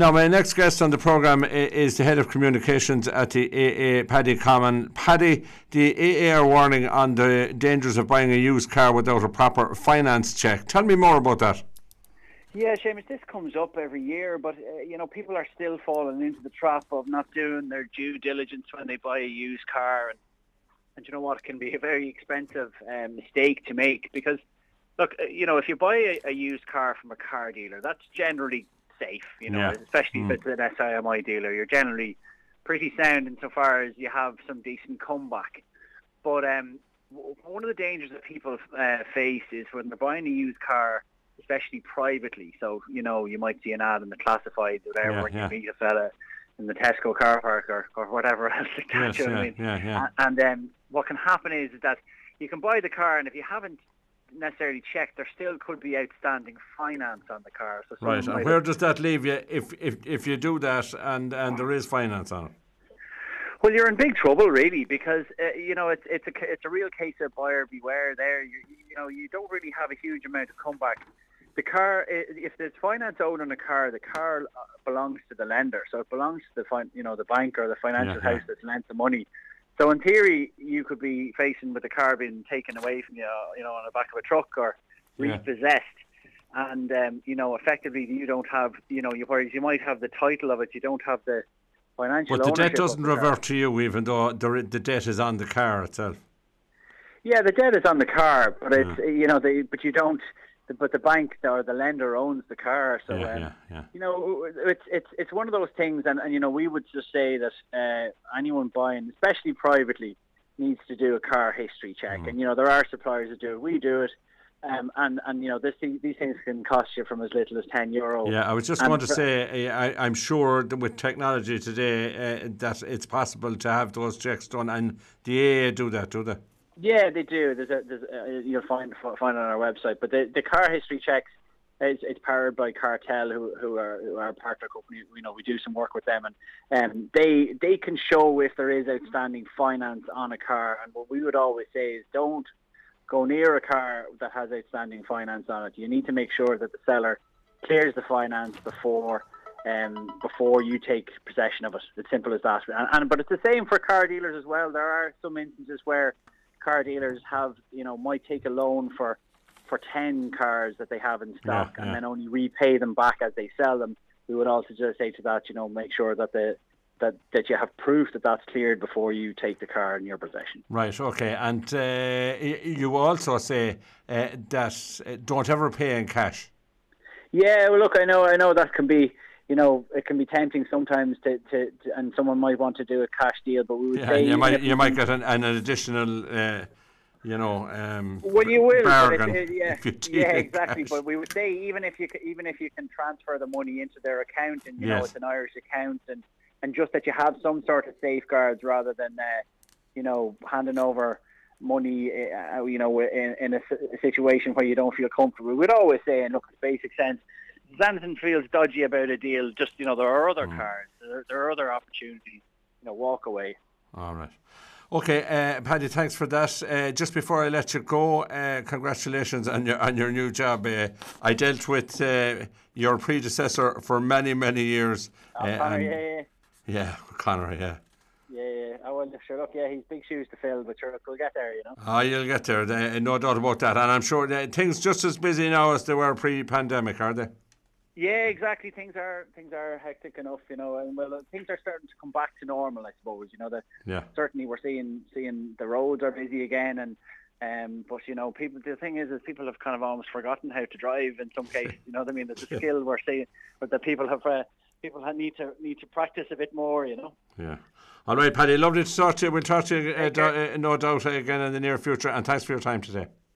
Now, my next guest on the programme is the Head of Communications at the AA, Paddy Comyn. Paddy, the AA are warning on the dangers of buying a used car without a proper finance check. Tell me more about that. Yeah, Seamus, this comes up every year, but, people are still falling into the trap of not doing their due diligence when they buy a used car. And you know what, it can be a very expensive mistake to make because, look, if you buy a used car from a car dealer, that's generally safe, especially if it's an SIMI dealer. You're generally pretty sound insofar as you have some decent comeback. But one of the dangers that people face is when they're buying a used car, especially privately. So, you might see an ad in the classifieds or whatever, and you meet a fella in the Tesco car park or whatever else like that. Yes, you know what I mean? And what can happen is that you can buy the car, and if you haven't necessarily checked, there still could be outstanding finance on the car. So right, and where does that leave you if you do that and there is finance on it? Well, you're in big trouble, really, because it's a real case of buyer beware. There, you don't really have a huge amount of comeback. The car, if there's finance owed on a car, the car belongs to the lender, so it belongs to the bank or the financial house that's lent the money. So in theory, you could be facing with the car being taken away from you, on the back of a truck or repossessed, and effectively you don't have, whereas you might have the title of it, you don't have the financial. But the debt doesn't revert to you, even though the debt is on the car itself. Yeah, the debt is on the car, but but the bank or the lender owns the car, so it's one of those things, and we would just say that anyone buying, especially privately, needs to do a car history check, and there are suppliers that do it. We do it, these things can cost you from as little as €10. Yeah, I was just going to say, I'm sure that with technology today that it's possible to have those checks done, and the AA do that, do they? Yeah, they do. You'll find on our website. But the car history checks, it's powered by Cartel, who are a partner company. We do some work with them, and they can show if there is outstanding finance on a car. And what we would always say is, don't go near a car that has outstanding finance on it. You need to make sure that the seller clears the finance before you take possession of it. It's simple as that. But it's the same for car dealers as well. There are some instances where car dealers have, might take a loan for 10 cars that they have in stock and then only repay them back as they sell them. We would also just say to that, make sure that that you have proof that that's cleared before you take the car in your possession. Right, okay. And you also say that don't ever pay in cash. Yeah, well, look, I know that can be, it can be tempting sometimes to and someone might want to do a cash deal, but we would say you might get an additional, well, you will, bargain. Exactly. Cash. But we would say even if you can transfer the money into their account, and it's an Irish account, and just that you have some sort of safeguards rather than handing over money, in a situation where you don't feel comfortable. We'd always say, and look, in basic sense, if anything feels dodgy about a deal, just, there are other cars. There are other opportunities. Walk away. All right. Okay, Paddy, thanks for that. Just before I let you go, congratulations on your new job. I dealt with your predecessor for many, many years. Connor, yeah. Connor, yeah. Yeah, I wonder, sure, look, he's big shoes to fill, but sure, look, we'll get there, Oh, you'll get there, no doubt about that. And I'm sure things just as busy now as they were pre-pandemic, are they? Yeah, exactly. Things are hectic enough, and well, things are starting to come back to normal, I suppose. Certainly we're seeing the roads are busy again, and but the thing is people have kind of almost forgotten how to drive in some cases. You know what I mean? It's a skill we're seeing, but that people need to practice a bit more. Yeah. All right, Paddy. Lovely to talk to you. We'll talk to you, no doubt, again in the near future. And thanks for your time today.